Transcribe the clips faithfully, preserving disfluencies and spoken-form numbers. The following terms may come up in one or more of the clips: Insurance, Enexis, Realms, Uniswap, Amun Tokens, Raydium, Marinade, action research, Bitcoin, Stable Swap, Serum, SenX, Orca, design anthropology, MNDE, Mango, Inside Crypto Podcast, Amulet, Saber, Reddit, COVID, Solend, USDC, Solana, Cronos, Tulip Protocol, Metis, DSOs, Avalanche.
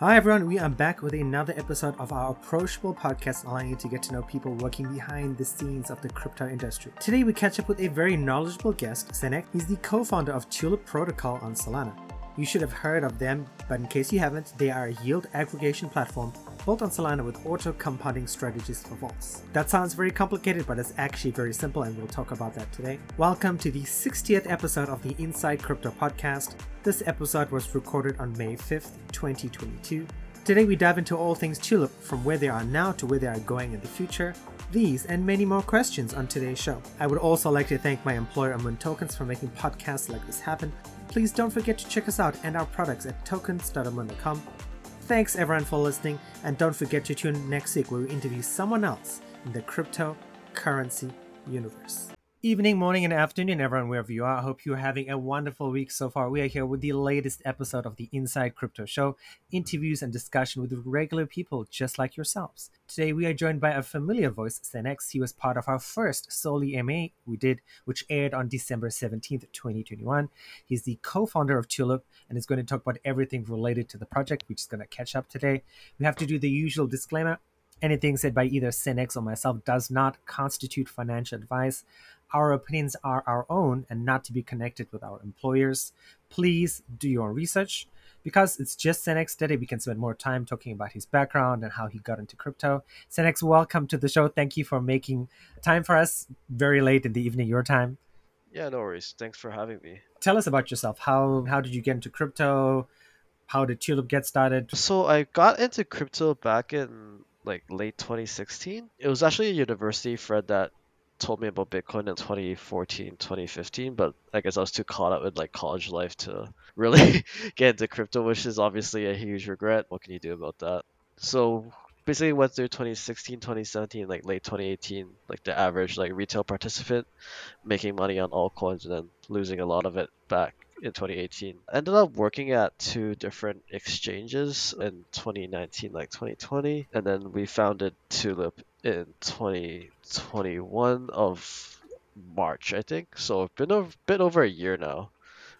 Hi everyone, we are back with another episode of our approachable podcast, allowing you to get to know people working behind the scenes of the crypto industry. Today we catch up with a very knowledgeable guest, SenX. He's the co-founder of Tulip Protocol on Solana. You should have heard of them, but in case you haven't, they are a yield aggregation platform built on Solana with auto compounding strategies for vaults. That sounds very complicated, but it's actually very simple, and we'll talk about that today. Welcome to the sixtieth episode of the Inside Crypto Podcast. This episode was recorded on May fifth, twenty twenty-two. Today we dive into all things Tulip, from where they are now to where they are going in the future. These and many more questions on today's show. I would also like to thank my employer Amun Tokens for making podcasts like this happen. Please don't forget to check us out and our products at tokens dot amun dot com. Thanks everyone for listening, and don't forget to tune in next week where we interview someone else in the cryptocurrency universe. Evening, morning, and afternoon, everyone, wherever you are. I hope you're having a wonderful week so far. We are here with the latest episode of the Inside Crypto Show, interviews and discussion with regular people just like yourselves. Today, we are joined by a familiar voice, SenX. He was part of our first Soli M A we did, which aired on December seventeenth, twenty twenty-one. He's the co-founder of Tulip and is going to talk about everything related to the project. We're just going to catch up today. We have to do the usual disclaimer. Anything said by either SenX or myself does not constitute financial advice. Our opinions are our own and not to be connected with our employers. Please do your own research. Because it's just SenX today, we can spend more time talking about his background and how he got into crypto. SenX, welcome to the show. Thank you for making time for us very late in the evening, your time. Yeah, no worries. Thanks for having me. Tell us about yourself. How how did you get into crypto? How did Tulip get started? So I got into crypto back in like late twenty sixteen. It was actually a university friend that told me about Bitcoin in twenty fourteen, twenty fifteen, but I guess I was too caught up with like college life to really get into crypto, which is obviously a huge regret. What can you do about that? So basically went through twenty sixteen, twenty seventeen, like late twenty eighteen, like the average like retail participant, making money on altcoins and then losing a lot of it back in twenty eighteen. I ended up working at two different exchanges in twenty nineteen, like twenty twenty, and then we founded Tulip in twenty twenty-one of March, I think. So it's been a bit over a year now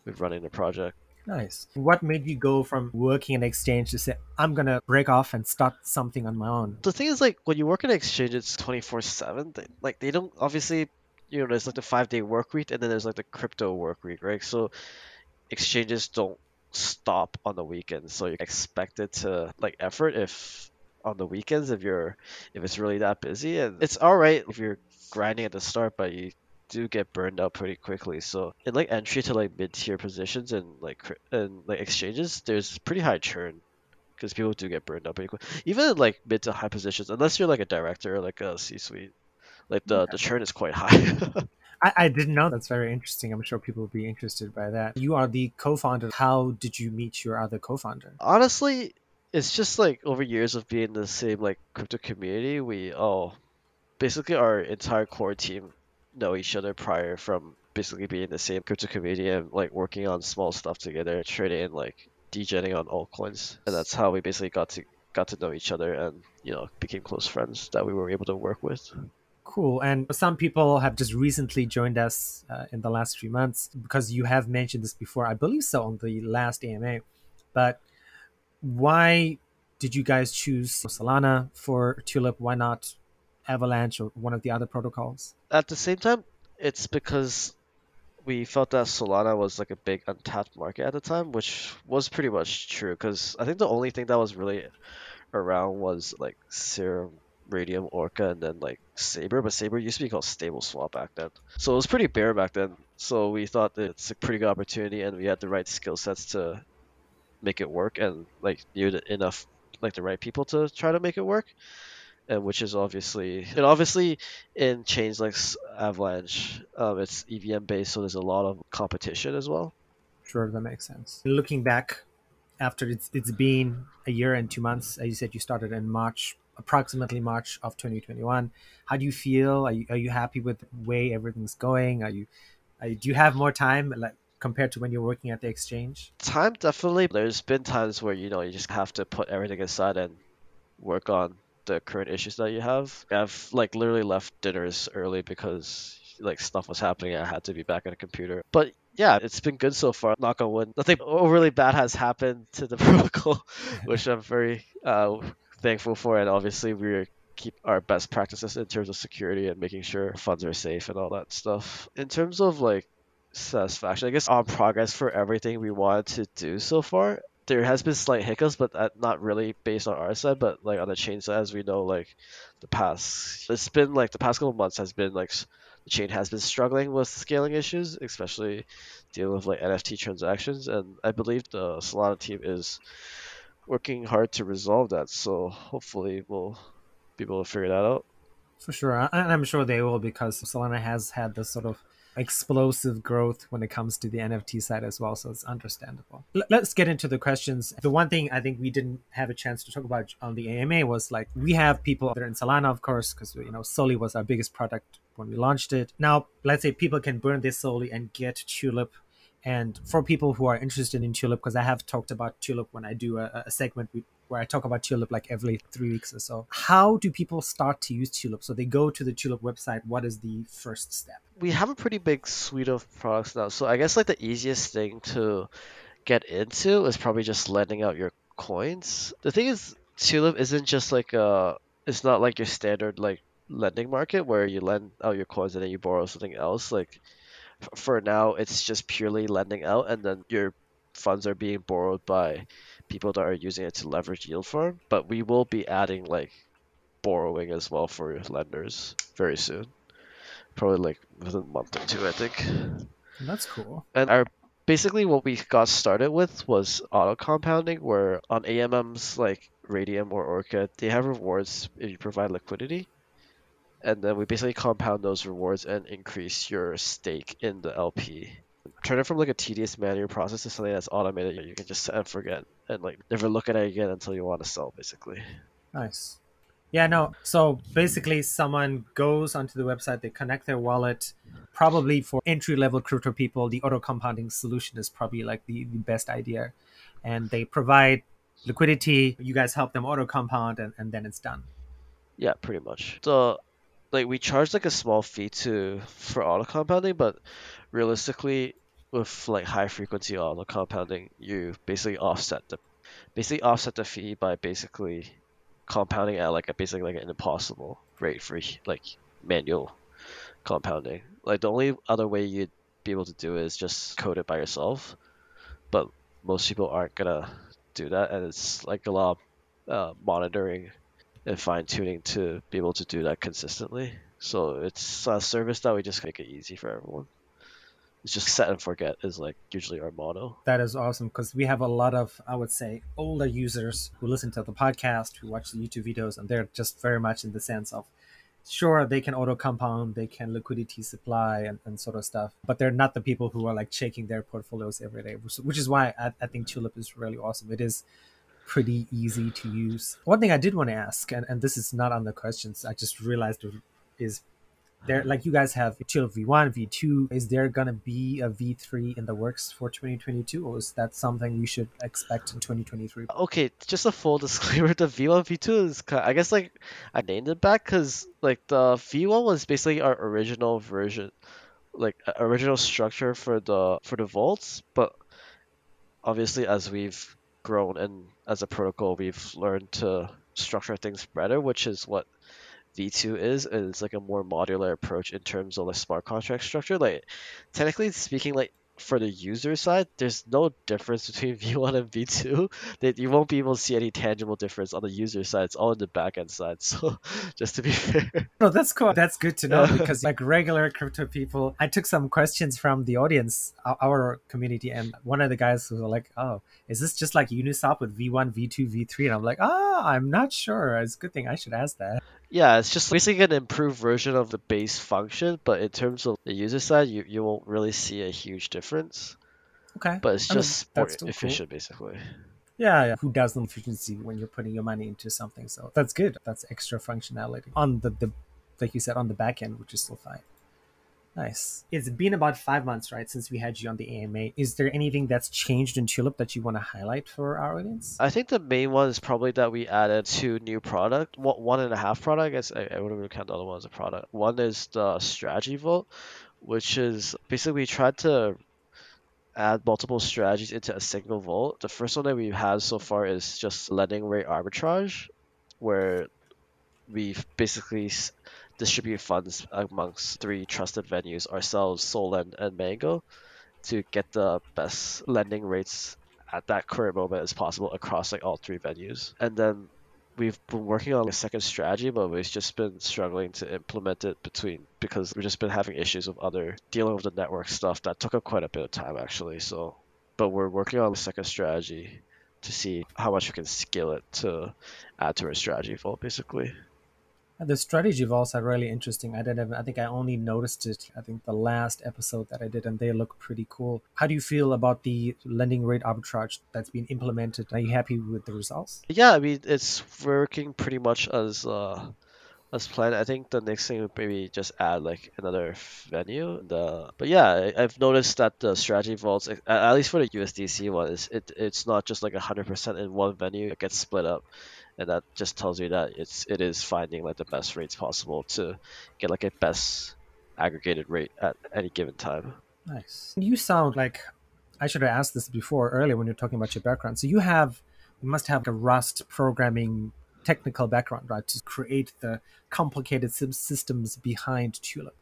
we've running the project. Nice. What made you go from working in exchange to say, I'm going to break off and start something on my own? The thing is, like, when you work in exchange, it's twenty-four seven. They, like, they don't obviously, you know, there's like the five-day work week and then there's like the crypto work week, right? So exchanges don't stop on the weekends. So you're expected to like effort if on the weekends if you're if it's really that busy, and it's all right if you're grinding at the start, but you do get burned out pretty quickly. So in like entry to like mid-tier positions and like and like exchanges, there's pretty high churn because people do get burned out pretty quick, even in like mid to high positions, unless you're like a director or like a C-suite. Like the, yeah. the churn is quite high. I, I didn't know. That's very interesting. I'm sure people will be interested by that. You are the co-founder. How did you meet your other co-founder? Honestly, it's just like over years of being in the same like crypto community, we all basically our entire core team know each other prior from basically being in the same crypto community and like working on small stuff together, trading and like degenerating on altcoins. And that's how we basically got to got to know each other and, you know, became close friends that we were able to work with. Cool. And some people have just recently joined us uh, in the last few months, because you have mentioned this before, I believe so, on the last A M A. But why did you guys choose Solana for Tulip? Why not Avalanche or one of the other protocols? At the same time, it's because we felt that Solana was like a big untapped market at the time, which was pretty much true, because I think the only thing that was really around was like Serum, Raydium, Orca, and then like Saber, but Saber used to be called Stable Swap back then. So it was pretty bare back then. So we thought that it's a pretty good opportunity, and we had the right skill sets to make it work, and like knew the, enough like the right people to try to make it work. And which is obviously, and obviously in chains like Avalanche, um, it's E V M based, so there's a lot of competition as well. Sure, that makes sense. Looking back, after it's it's been a year and two months, as you said, you started in March. Approximately March of twenty twenty-one. How do you feel? Are you, are you happy with the way everything's going? Are you, are you do you have more time like compared to when you're working at the exchange? Time, definitely. There's been times where, you know, you just have to put everything aside and work on the current issues that you have. I've like literally left dinners early because like stuff was happening and I had to be back at a computer. But yeah, it's been good so far. Knock on wood. Nothing overly bad has happened to the protocol, which I'm very uh, thankful for. And obviously, we're keep our best practices in terms of security and making sure funds are safe and all that stuff. In terms of like satisfaction, I guess on progress for everything we wanted to do so far, there has been slight hiccups, but not really based on our side, but like on the chain side, as we know, like the past, it's been like the past couple months has been like the chain has been struggling with scaling issues, especially dealing with like N F T transactions. And I believe the Solana team is working hard to resolve that. So hopefully we'll people to figure that out for sure, and I'm sure they will, because Solana has had this sort of explosive growth when it comes to the N F T side as well, so it's understandable. L- let's get into the questions. The one thing I think we didn't have a chance to talk about on the A M A was like we have people that are in Solana, of course, because you know Soli was our biggest product when we launched it. Now let's say people can burn this Soli and get Tulip. And for people who are interested in Tulip, because I have talked about Tulip when I do a, a segment where I talk about Tulip like every three weeks or so, how do people start to use Tulip? So they go to the Tulip website. What is the first step? We have a pretty big suite of products now. So I guess like the easiest thing to get into is probably just lending out your coins. The thing is, Tulip isn't just like a, it's not like your standard like lending market where you lend out your coins and then you borrow something else. Like, for now, it's just purely lending out, and then your funds are being borrowed by people that are using it to leverage yield farm. But we will be adding like borrowing as well for lenders very soon, probably like within a month or two, I think. That's cool. And our basically what we got started with was auto compounding, where on A M Ms like Raydium or Orca, they have rewards if you provide liquidity. And then we basically compound those rewards and increase your stake in the L P. Turn it from like a tedious manual process to something that's automated. You can just set and forget and like never look at it again until you want to sell, basically. Nice. Yeah, no. So basically someone goes onto the website, they connect their wallet. Probably for entry-level crypto people, the auto compounding solution is probably like the, the best idea. And they provide liquidity. You guys help them auto compound, and, and then it's done. Yeah, pretty much. So like we charge like a small fee to for auto compounding, but realistically with like high frequency auto compounding, you basically offset the basically offset the fee by basically compounding at like a basically like an impossible rate for like manual compounding. Like the only other way you'd be able to do it is just code it by yourself, but most people aren't gonna do that, and it's like a lot of uh, monitoring and fine-tuning to be able to do that consistently. So it's a service that we just make it easy for everyone. It's just set and forget is like usually our motto. That is awesome, because we have a lot of, I would say, older users who listen to the podcast, who watch the YouTube videos, and they're just very much in the sense of, sure, they can auto compound, they can liquidity supply and, and sort of stuff, but they're not the people who are like checking their portfolios every day, which, which is why I, I think Tulip is really awesome. It is pretty easy to use. One thing I did want to ask, and, and this is not on the questions, I just realized, is there, like you guys have Tulip V one, V two, is there going to be a V three in the works for twenty twenty-two, or is that something we should expect in twenty twenty-three? Okay, just a full disclaimer, the V one, V two is kind of, I guess like I named it back because like the V one was basically our original version, like original structure for the for the vaults, but obviously as we've grown and as a protocol we've learned to structure things better, which is what V two is, and it's like a more modular approach in terms of the smart contract structure. Like technically speaking, like for the user side, there's no difference between V one and V two. That you won't be able to see any tangible difference on the user side. It's all in the backend side. So just to be fair. No, that's cool. That's good to know, because like regular crypto people, I took some questions from the audience, our community, and one of the guys was like, "Oh, is this just like Uniswap with V one, V two, V three?" And I'm like, "Ah, oh, I'm not sure. It's a good thing I should ask that." Yeah, it's just basically an improved version of the base function, but in terms of the user side, you, you won't really see a huge difference. Okay. But it's just I mean, more efficient, cool. basically. Yeah, yeah. Who does efficiency when you're putting your money into something? So that's good. That's extra functionality on the, the like you said, on the back end, which is still fine. Nice. It's been about five months, right, since we had you on the A M A. Is there anything that's changed in Tulip that you want to highlight for our audience? I think the main one is probably that we added two new products. One and a half product, I guess. I, I wouldn't really count the other one as a product. One is the strategy vault, which is basically we tried to add multiple strategies into a single vault. The first one that we've had so far is just lending rate arbitrage, where we basically distribute funds amongst three trusted venues, ourselves, Solend, and Mango, to get the best lending rates at that current moment as possible across like all three venues. And then we've been working on a second strategy, but we've just been struggling to implement it between because we've just been having issues with other dealing with the network stuff that took up quite a bit of time actually. So, but we're working on a second strategy to see how much we can scale it to add to our strategy vault basically. The strategy vaults are really interesting. I didn't. I think I only noticed it. I think the last episode that I did, and they look pretty cool. How do you feel about the lending rate arbitrage that's been implemented? Are you happy with the results? Yeah, I mean it's working pretty much as uh, as planned. I think the next thing would maybe just add like another venue. The but yeah, I, I've noticed that the strategy vaults, at least for the U S D C one, is it it's not just like a hundred percent in one venue. It gets split up. And that just tells you that it's it is finding like the best rates possible to get like a best aggregated rate at any given time. Nice. You sound like, I should have asked this before earlier when you're talking about your background. So you have, you must have a Rust programming technical background, right? To create the complicated systems behind Tulip.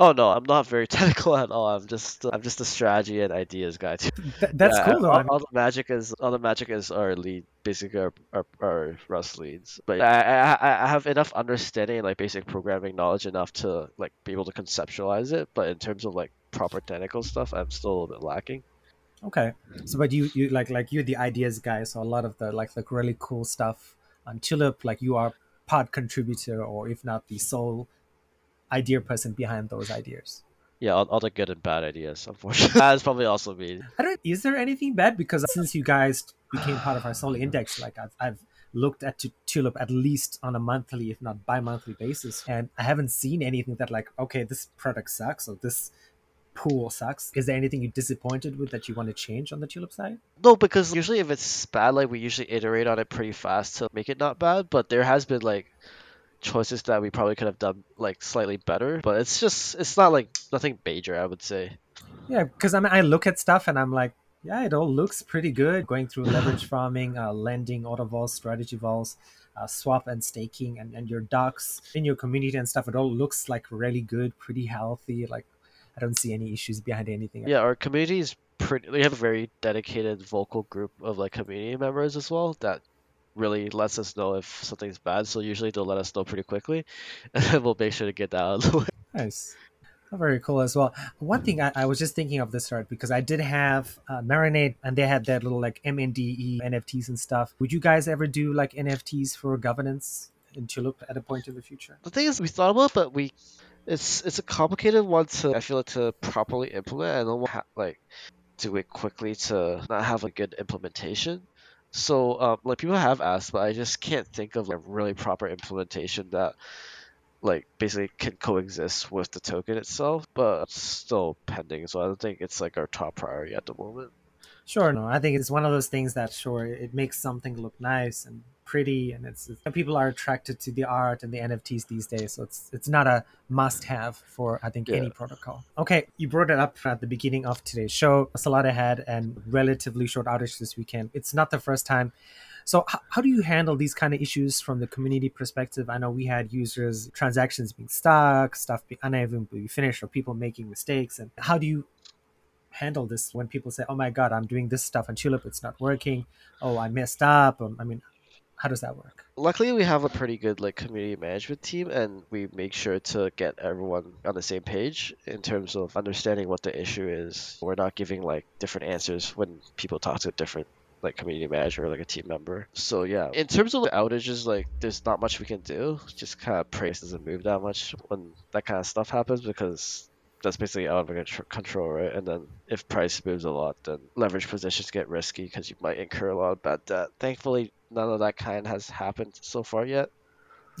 Oh no, I'm not very technical at all. I'm just I'm just a strategy and ideas guy too. Th- that's yeah, cool though. All, all the magic is all the magic is our lead, basically our, our, our Rust leads. But I, I I have enough understanding, like basic programming knowledge, enough to like be able to conceptualize it. But in terms of like proper technical stuff, I'm still a little bit lacking. Okay, so but you you like like you're the ideas guy, so a lot of the like the really cool stuff on Tulip, like you are part contributor, or if not the sole idea person behind those ideas. Yeah, all, all the good and bad ideas, unfortunately. That's probably also me. I don't. Is there anything bad? Because since you guys became part of our Solar Index, like I've, I've looked at Tulip at least on a monthly, if not bi-monthly basis, and I haven't seen anything that like, okay, this product sucks or this pool sucks. Is there anything you're disappointed with that you want to change on the Tulip side? No, because usually if it's bad, like we usually iterate on it pretty fast to make it not bad. But there has been like choices that we probably could have done like slightly better, but it's just it's not like nothing major, I would say. Yeah, because I mean I look at stuff and I'm like, yeah, it all looks pretty good. Going through leverage farming, uh, lending, auto vaults, strategy vaults, uh, swap and staking, and, and your docs in your community and stuff. It all looks like really good, pretty healthy. Like I don't see any issues behind anything. Yeah, our community is pretty. We have a very dedicated vocal group of like community members as well that really lets us know if something's bad, so usually they'll let us know pretty quickly and then we'll make sure to get that out of the way. Nice. Very cool as well. One thing I, I was just thinking of this, right, because I did have uh, Marinade and they had that little like M N D E N F Ts and stuff. Would you guys ever do like N F Ts for governance in Tulip at a point in the future? The thing is we thought about it, but we it's it's a complicated one to I feel like to properly implement and don't ha- like do it quickly to not have a good implementation. So, um, like, people have asked, but I just can't think of like, a really proper implementation that, like, basically can coexist with the token itself, but it's still pending, so I don't think it's, like, our top priority at the moment. Sure, no, I think it's one of those things that, sure, it makes something look nice and pretty, and it's, it's people are attracted to the art and the N F Ts these days, so it's it's not a must-have for, I think, yeah. any protocol. Okay, you brought it up at the beginning of today's show. Solana had a relatively short outage this weekend. It's not the first time. So h- how do you handle these kind of issues from the community perspective? I know we had users, transactions being stuck, stuff being unable to be finished, or people making mistakes. And how do you handle this when people say, oh my God, I'm doing this stuff on Tulip, it's not working. Oh, I messed up. Um, I mean, how does that work? Luckily, we have a pretty good like community management team, and we make sure to get everyone on the same page in terms of understanding what the issue is. We're not giving like different answers when people talk to a different like community manager or like a team member. So yeah, in terms of like, outages, like there's not much we can do. Just kind of pray it doesn't move that much when that kind of stuff happens, because that's basically out of control, right? And then if price moves a lot, then leverage positions get risky because you might incur a lot of bad debt. Thankfully, none of that kind has happened so far yet.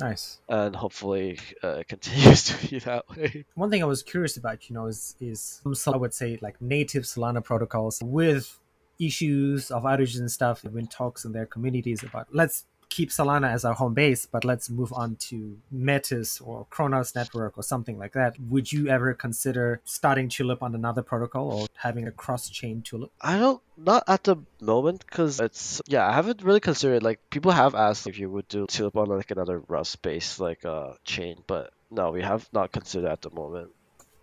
Nice. And hopefully uh, it continues to be that way. One thing I was curious about, you know, is, is I would say like native Solana protocols with issues of outages and stuff. There have been talks in their communities about, let's keep Solana as our home base, but let's move on to Metis or Cronos network or something like that. Would you ever consider starting Tulip on another protocol or having a cross-chain Tulip? I don't, not at the moment, because it's, yeah, I haven't really considered, like, people have asked if you would do Tulip on, like, another Rust-based, like, uh, chain, but no, we have not considered at the moment.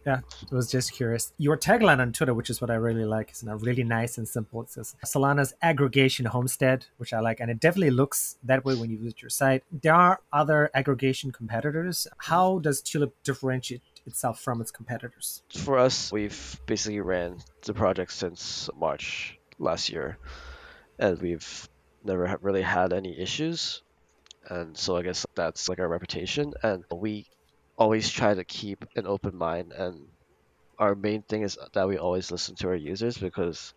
Yeah, I was just curious. Your tagline on Twitter, which is what I really like, is really nice and simple. It says, Solana's aggregation homestead, which I like. And it definitely looks that way when you visit your site. There are other aggregation competitors. How does Tulip differentiate itself from its competitors? For us, we've basically ran the project since March last year. And we've never really had any issues. And so I guess that's like our reputation. And we always try to keep an open mind, and our main thing is that we always listen to our users, because,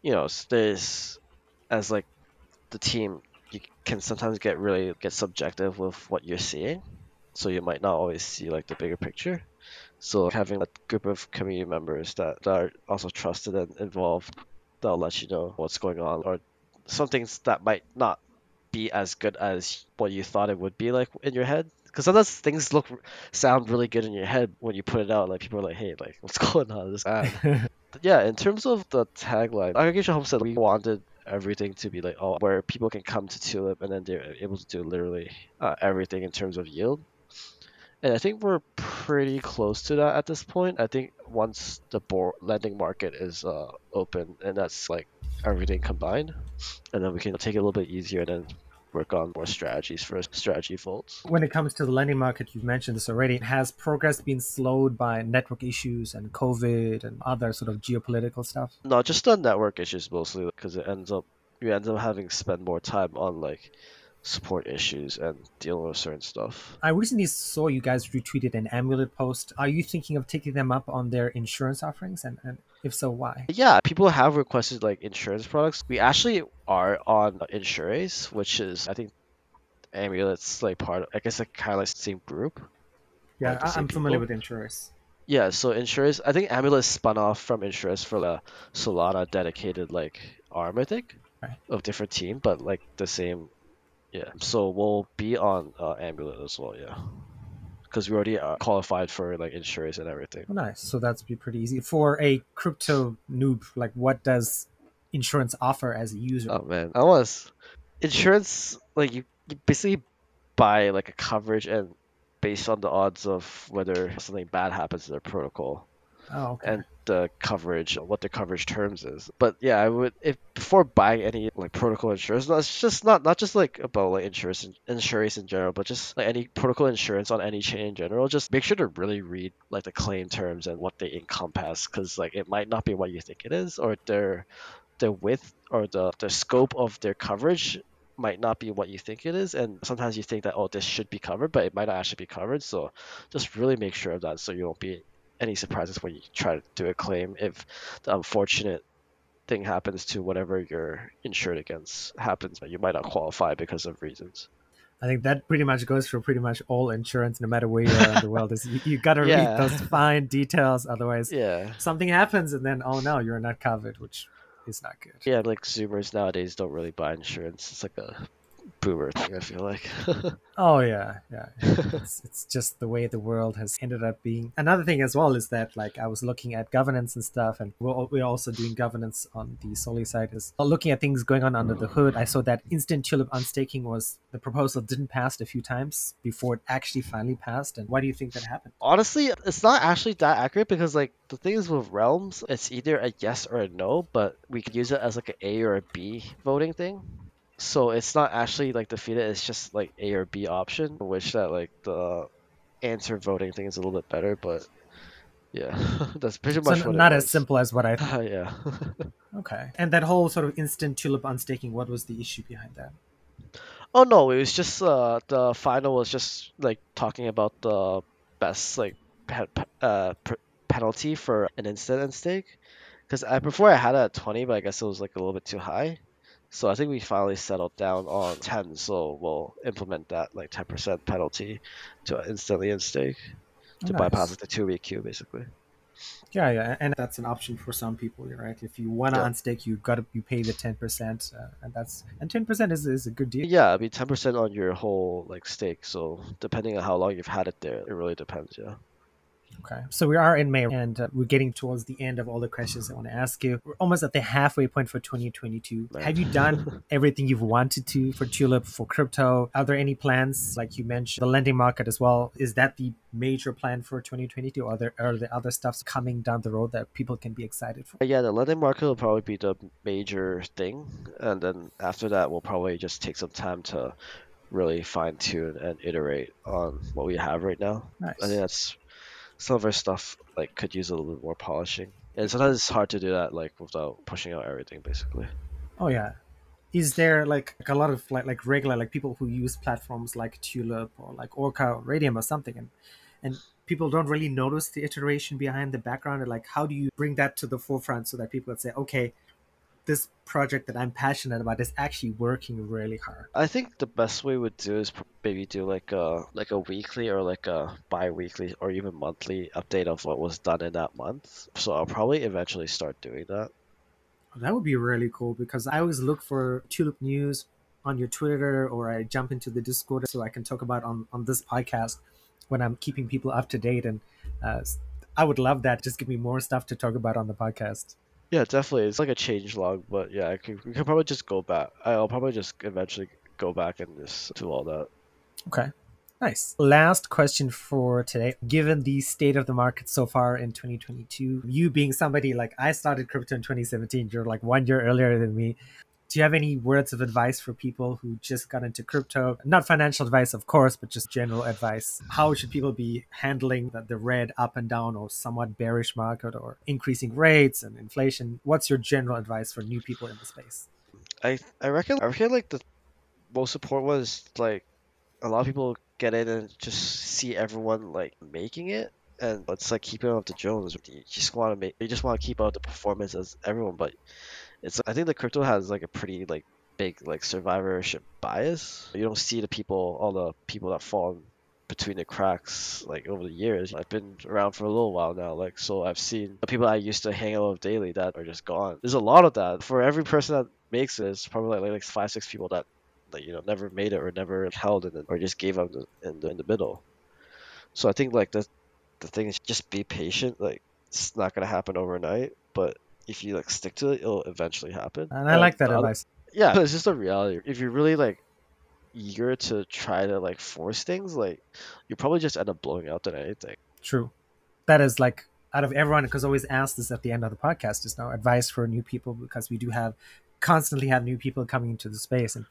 you know, there's, as like the team, you can sometimes get really get subjective with what you're seeing, so you might not always see like the bigger picture. So having a group of community members that, that are also trusted and involved, that'll let you know what's going on, or some things that might not be as good as what you thought it would be like in your head. Because sometimes things look, sound really good in your head when you put it out. Like, people are like, hey, like, what's going on with this ad? Yeah, in terms of the tagline, Aggregation Homestead, we wanted everything to be like, oh, where people can come to Tulip and then they're able to do literally uh, everything in terms of yield. And I think we're pretty close to that at this point. I think once the board lending market is uh, open, and that's like everything combined, and then we can take it a little bit easier and then work on more strategies for strategy folds. When it comes to the lending market, you've mentioned this already. Has progress been slowed by network issues and COVID and other sort of geopolitical stuff? No, just on network issues mostly, because it ends up, you end up having to spend more time on like support issues and dealing with certain stuff. I recently saw you guys retweeted an Amulet post. Are you thinking of taking them up on their insurance offerings? And, and if so, why? Yeah, people have requested like insurance products. We actually are on Insurance, which is, I think, Amulet's like part of, I guess, like kind of like the same group. Yeah, like I'm familiar people. with Insurance. Yeah, so Insurance, I think Amulet spun off from Insurance for the Solana dedicated like arm, I think, right, of different team, but like the same. Yeah, so we'll be on uh, Amulet as well, yeah. Because we already are qualified for like Insurance and everything. Oh, nice. So that's be pretty easy. For a crypto noob, like what does Insurance offer as a user? Oh, man. I was... Insurance, like you, you basically buy like a coverage and based on the odds of whether something bad happens to their protocol. Oh, okay. And the coverage, what the coverage terms is. But yeah, I would, if before buying any like protocol insurance, no, it's just not not just like about like insurance insurance in general, but just like any protocol insurance on any chain in general, just make sure to really read like the claim terms and what they encompass, because like it might not be what you think it is, or their the width or the the scope of their coverage might not be what you think it is, and sometimes you think that, oh, this should be covered, but it might not actually be covered. So just really make sure of that, so you won't be any surprises when you try to do a claim if the unfortunate thing happens to whatever you're insured against happens, but you might not qualify because of reasons. I think that pretty much goes for pretty much all insurance, no matter where you are in the world. Is you, you gotta yeah. read those fine details, otherwise yeah. something happens and then, oh no, you're not covered, which is not good. Yeah, like Zoomers nowadays don't really buy insurance. It's like a boomer thing, I feel like. Oh yeah, yeah. It's, it's just the way the world has ended up being. Another thing as well is that, like, I was looking at governance and stuff, and we're, we're also doing governance on the Soli side. Is looking at things going on under the hood. I saw that instant Tulip unstaking was the proposal didn't pass a few times before it actually finally passed. And why do you think that happened? Honestly, it's not actually that accurate, because like the thing is with Realms, it's either a yes or a no, but we could use it as like an A or a B voting thing. So it's not actually like defeated, it's just like A or B option. I wish that like the answer voting thing is a little bit better, but yeah, that's pretty much so what not it as was. Simple as what I thought. Uh, yeah. Okay. And that whole sort of instant Tulip unstaking, what was the issue behind that? Oh no, it was just uh, the final was just like talking about the best like pe- uh, p- penalty for an instant unstake. Because I before I had it at twenty, but I guess it was like a little bit too high. So I think we finally settled down on ten, so we'll implement that like ten percent penalty to instantly unstake to oh, nice. bypass the two-week queue, basically. Yeah, yeah, and that's an option for some people, right? If you want to yeah. unstake, you got to you pay the ten percent, uh, and that's and ten percent is is a good deal. Yeah, I mean ten percent on your whole like stake. So depending on how long you've had it there, it really depends. Yeah. Okay, so we are in May, and uh, we're getting towards the end of all the questions I want to ask you. We're almost at the halfway point for twenty twenty-two. Right. Have you done everything you've wanted to for Tulip, for crypto? Are there any plans, like you mentioned, the lending market as well? Is that the major plan for twenty twenty-two? Are there, are there other stuffs coming down the road that people can be excited for? Yeah, the lending market will probably be the major thing. And then after that, we'll probably just take some time to really fine-tune and iterate on what we have right now. Nice. I think that's... some of our stuff like could use a little bit more polishing, and sometimes it's hard to do that like without pushing out everything basically. Oh yeah, is there like, like a lot of like, like regular like people who use platforms like Tulip or like Orca or Raydium or something, and and people don't really notice the iteration behind the background, and like how do you bring that to the forefront so that people would say, okay, this project that I'm passionate about is actually working really hard? I think the best way we do is maybe do like a like a weekly or like a bi-weekly or even monthly update of what was done in that month. So I'll probably eventually start doing that. That would be really cool, because I always look for Tulip news on your Twitter, or I jump into the Discord so I can talk about on, on this podcast when I'm keeping people up to date. And uh, I would love that. Just give me more stuff to talk about on the podcast. Yeah, definitely. It's like a change log, but yeah, I could, we could probably just go back. I'll probably just eventually go back and just do all that. Okay, nice. Last question for today. Given the state of the market so far in twenty twenty-two, you being somebody like, I started crypto in twenty seventeen, you're like one year earlier than me. Do you have any words of advice for people who just got into crypto? Not financial advice, of course, but just general advice. How should people be handling the, the red up and down or somewhat bearish market or increasing rates and inflation? What's your general advice for new people in the space? I I reckon, I reckon like the most important one is like a lot of people get in and just see everyone like making it. And it's like keeping up the Jones. You just want to make, you just want to keep up the performance as everyone. But it's, I think the crypto has like a pretty like big like survivorship bias. You don't see the people, all the people that fall between the cracks like over the years. I've been around for a little while now, like so I've seen the people I used to hang out with daily that are just gone. There's a lot of that. For every person that makes it, it's probably like, like five, six people that, that you know never made it or never held it or just gave up in the, in the middle. So I think like that's. The thing is just be patient. Like it's not going to happen overnight, but if you like stick to it, it'll eventually happen. And I like that advice. Yeah, it's just a reality. If you're really like eager to try to like force things, like you probably just end up blowing out than anything. True. That is like out of everyone, because I always ask this at the end of the podcast, is now advice for new people, because we do have constantly have new people coming into the space. And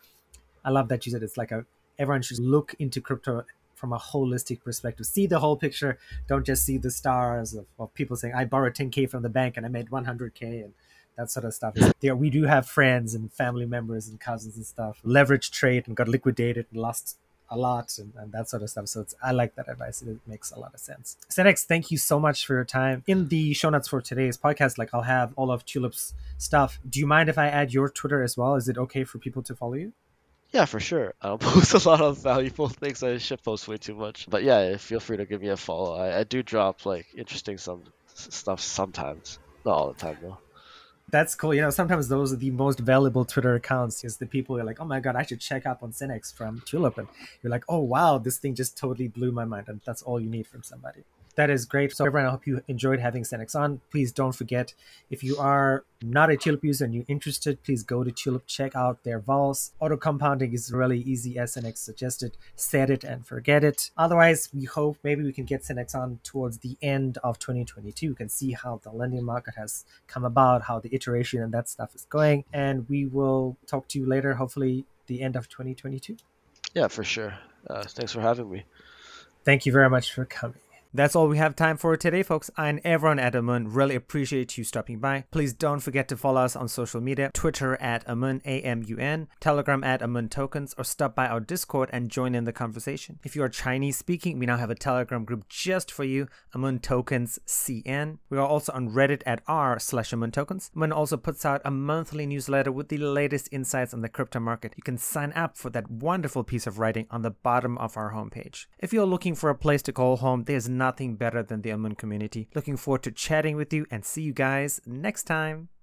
I love that you said it's like a everyone should look into crypto from a holistic perspective. See the whole picture. Don't just see the stars of, of people saying, I borrowed ten K from the bank and I made one hundred K and that sort of stuff. There, we do have friends and family members and cousins and stuff. Leverage trade and got liquidated and lost a lot and, and that sort of stuff. So it's, I like that advice. It makes a lot of sense. SenX, thank you so much for your time. In the show notes for today's podcast, like I'll have all of Tulip's stuff. Do you mind if I add your Twitter as well? Is it okay for people to follow you? Yeah, for sure. I don't post a lot of valuable things. I shit post way too much. But yeah, feel free to give me a follow. I, I do drop like interesting some stuff sometimes. Not all the time though. That's cool. You know, sometimes those are the most valuable Twitter accounts, is the people who are like, oh my God, I should check up on SenX from Tulip. And you're like, oh wow, this thing just totally blew my mind. And that's all you need from somebody. That is great. So everyone, I hope you enjoyed having SenX on. Please don't forget, if you are not a Tulip user and you're interested, please go to Tulip, check out their vols. Auto compounding is really easy, as SenX suggested. Set it and forget it. Otherwise, we hope maybe we can get SenX on towards the end of twenty twenty-two. You can see how the lending market has come about, how the iteration and that stuff is going. And we will talk to you later, hopefully the end of twenty twenty-two. Yeah, for sure. Uh, thanks for having me. Thank you very much for coming. That's all we have time for today, folks. And everyone at Amun, really appreciate you stopping by. Please don't forget to follow us on social media, Twitter at Amun, A M U N, Telegram at Amun Tokens, or stop by our Discord and join in the conversation. If you are Chinese speaking, we now have a Telegram group just for you, Amun Tokens C N. We are also on Reddit at r slash Amun Tokens. Amun also puts out a monthly newsletter with the latest insights on the crypto market. You can sign up for that wonderful piece of writing on the bottom of our homepage. If you're looking for a place to call home, there's nothing better than the Amun community. Looking forward to chatting with you and see you guys next time.